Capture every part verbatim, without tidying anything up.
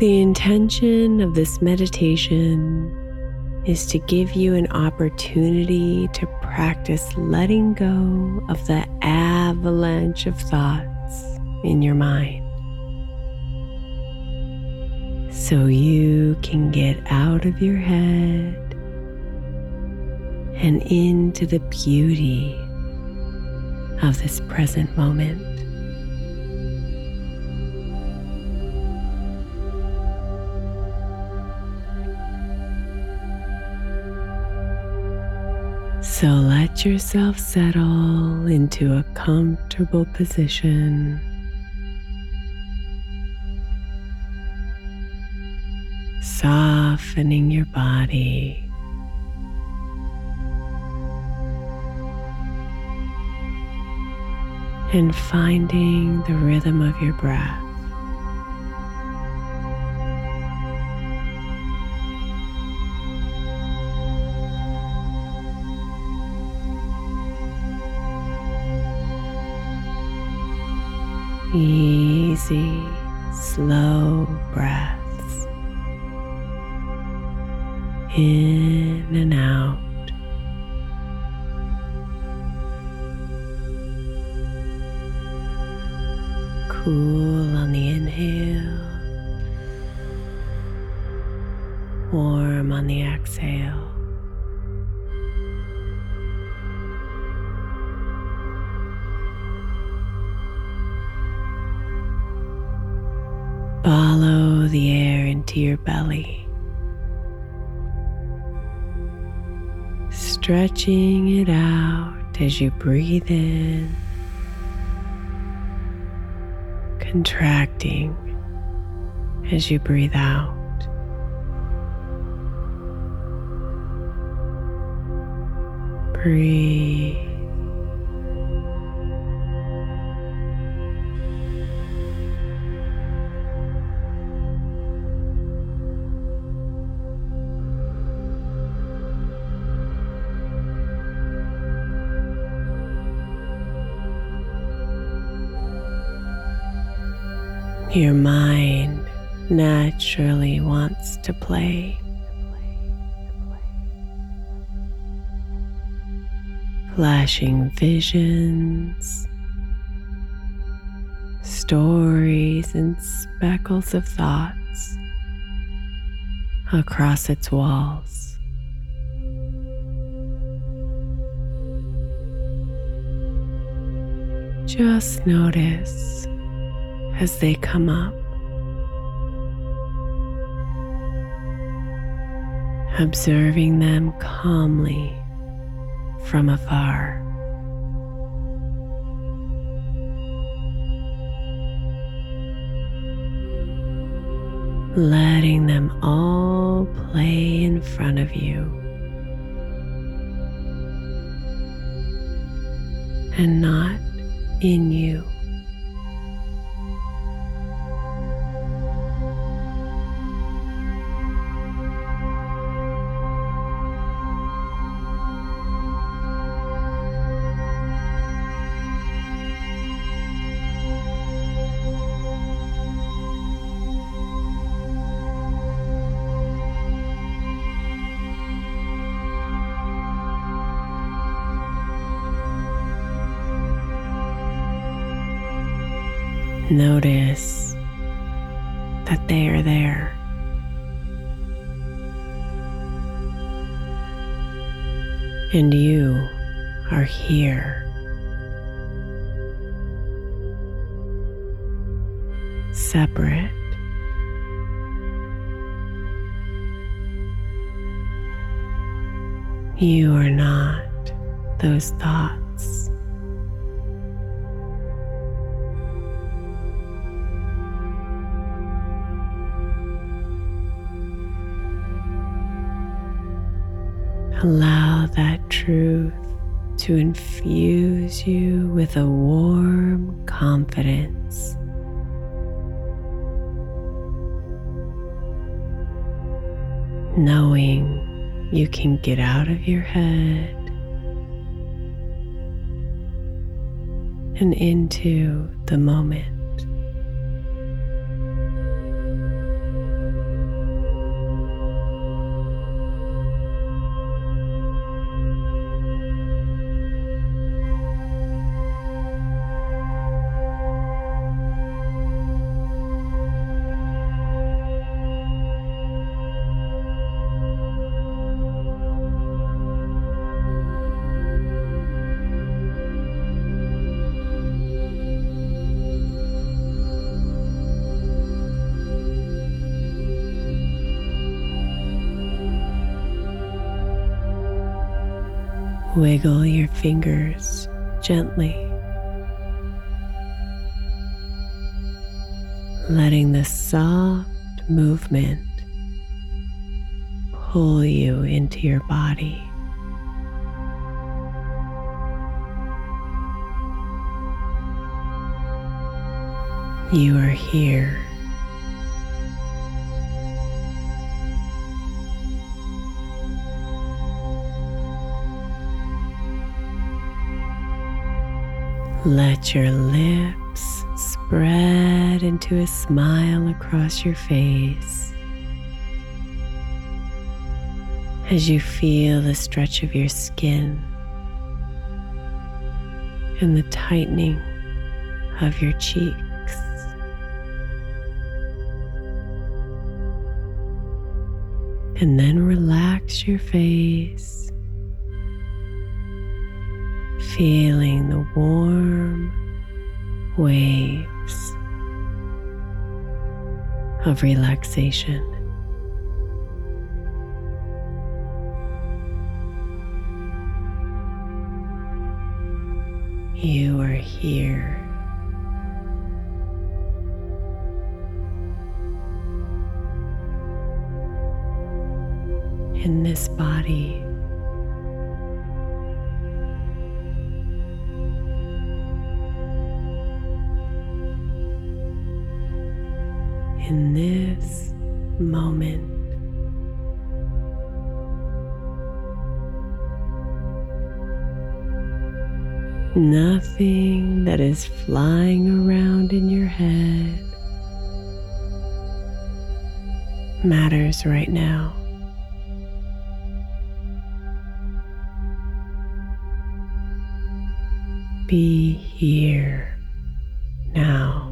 The intention of this meditation is to give you an opportunity to practice letting go of the avalanche of thoughts in your mind, so you can get out of your head and into the beauty of this present moment. So let yourself settle into a comfortable position. Softening your body. And finding the rhythm of your breath. Easy, slow breaths in and out. Cool on the inhale, warm on the exhale. Follow the air into your belly, stretching it out as you breathe in, contracting as you breathe out. Breathe. Your mind naturally wants to play. Flashing visions, stories and speckles of thoughts across its walls. Just notice as they come up. Observing them calmly from afar. Letting them all play in front of you and not in you. Notice that they are there. And you are here. Separate. You are not those thoughts. Allow that truth to infuse you with a warm confidence. Knowing you can get out of your head and into the moment. Wiggle your fingers gently, letting the soft movement pull you into your body. You are here. Let your lips spread into a smile across your face as you feel the stretch of your skin and the tightening of your cheeks. And then relax your face. Feeling the warm waves of relaxation. You are here. In this body. In this moment, nothing that is flying around in your head matters right now. Be here now.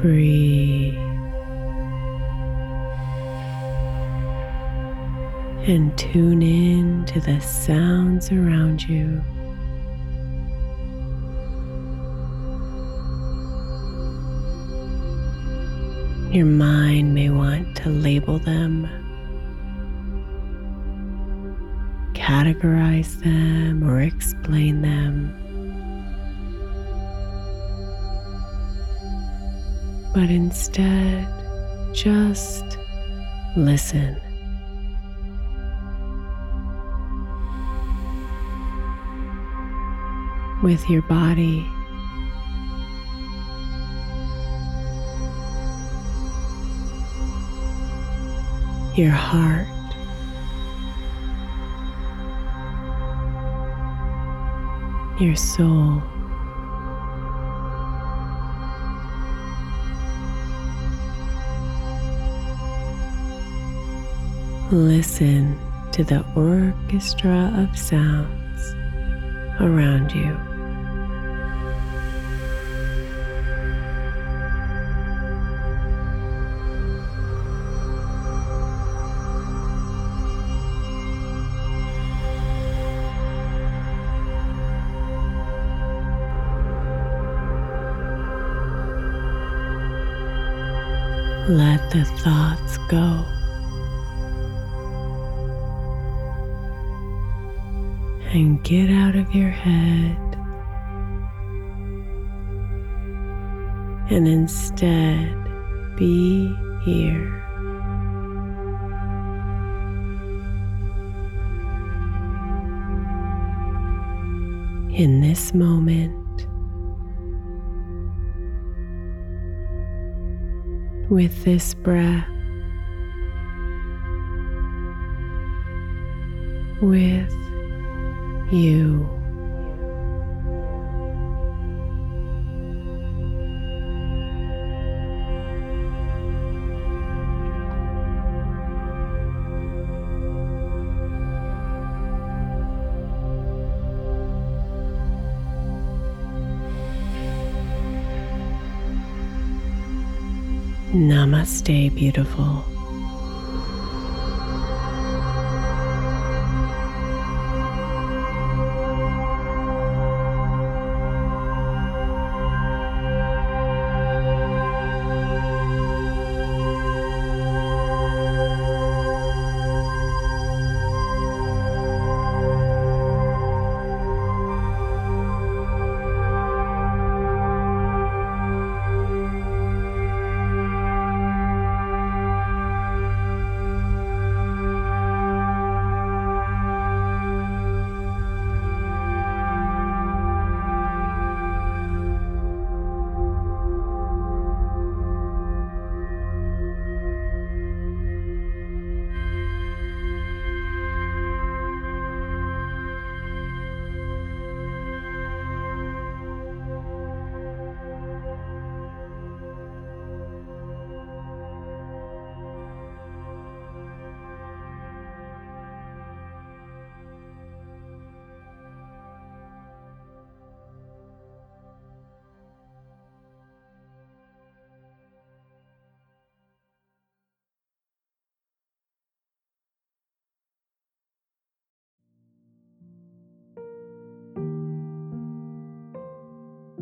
Breathe and tune in to the sounds around you. Your mind may want to label them, categorize them, or explain them. But instead, just listen. With your body, your heart, your soul. Listen to the orchestra of sounds around you. Let the thoughts go. And get out of your head and instead be here. In this moment, with this breath, with you. Namaste, beautiful.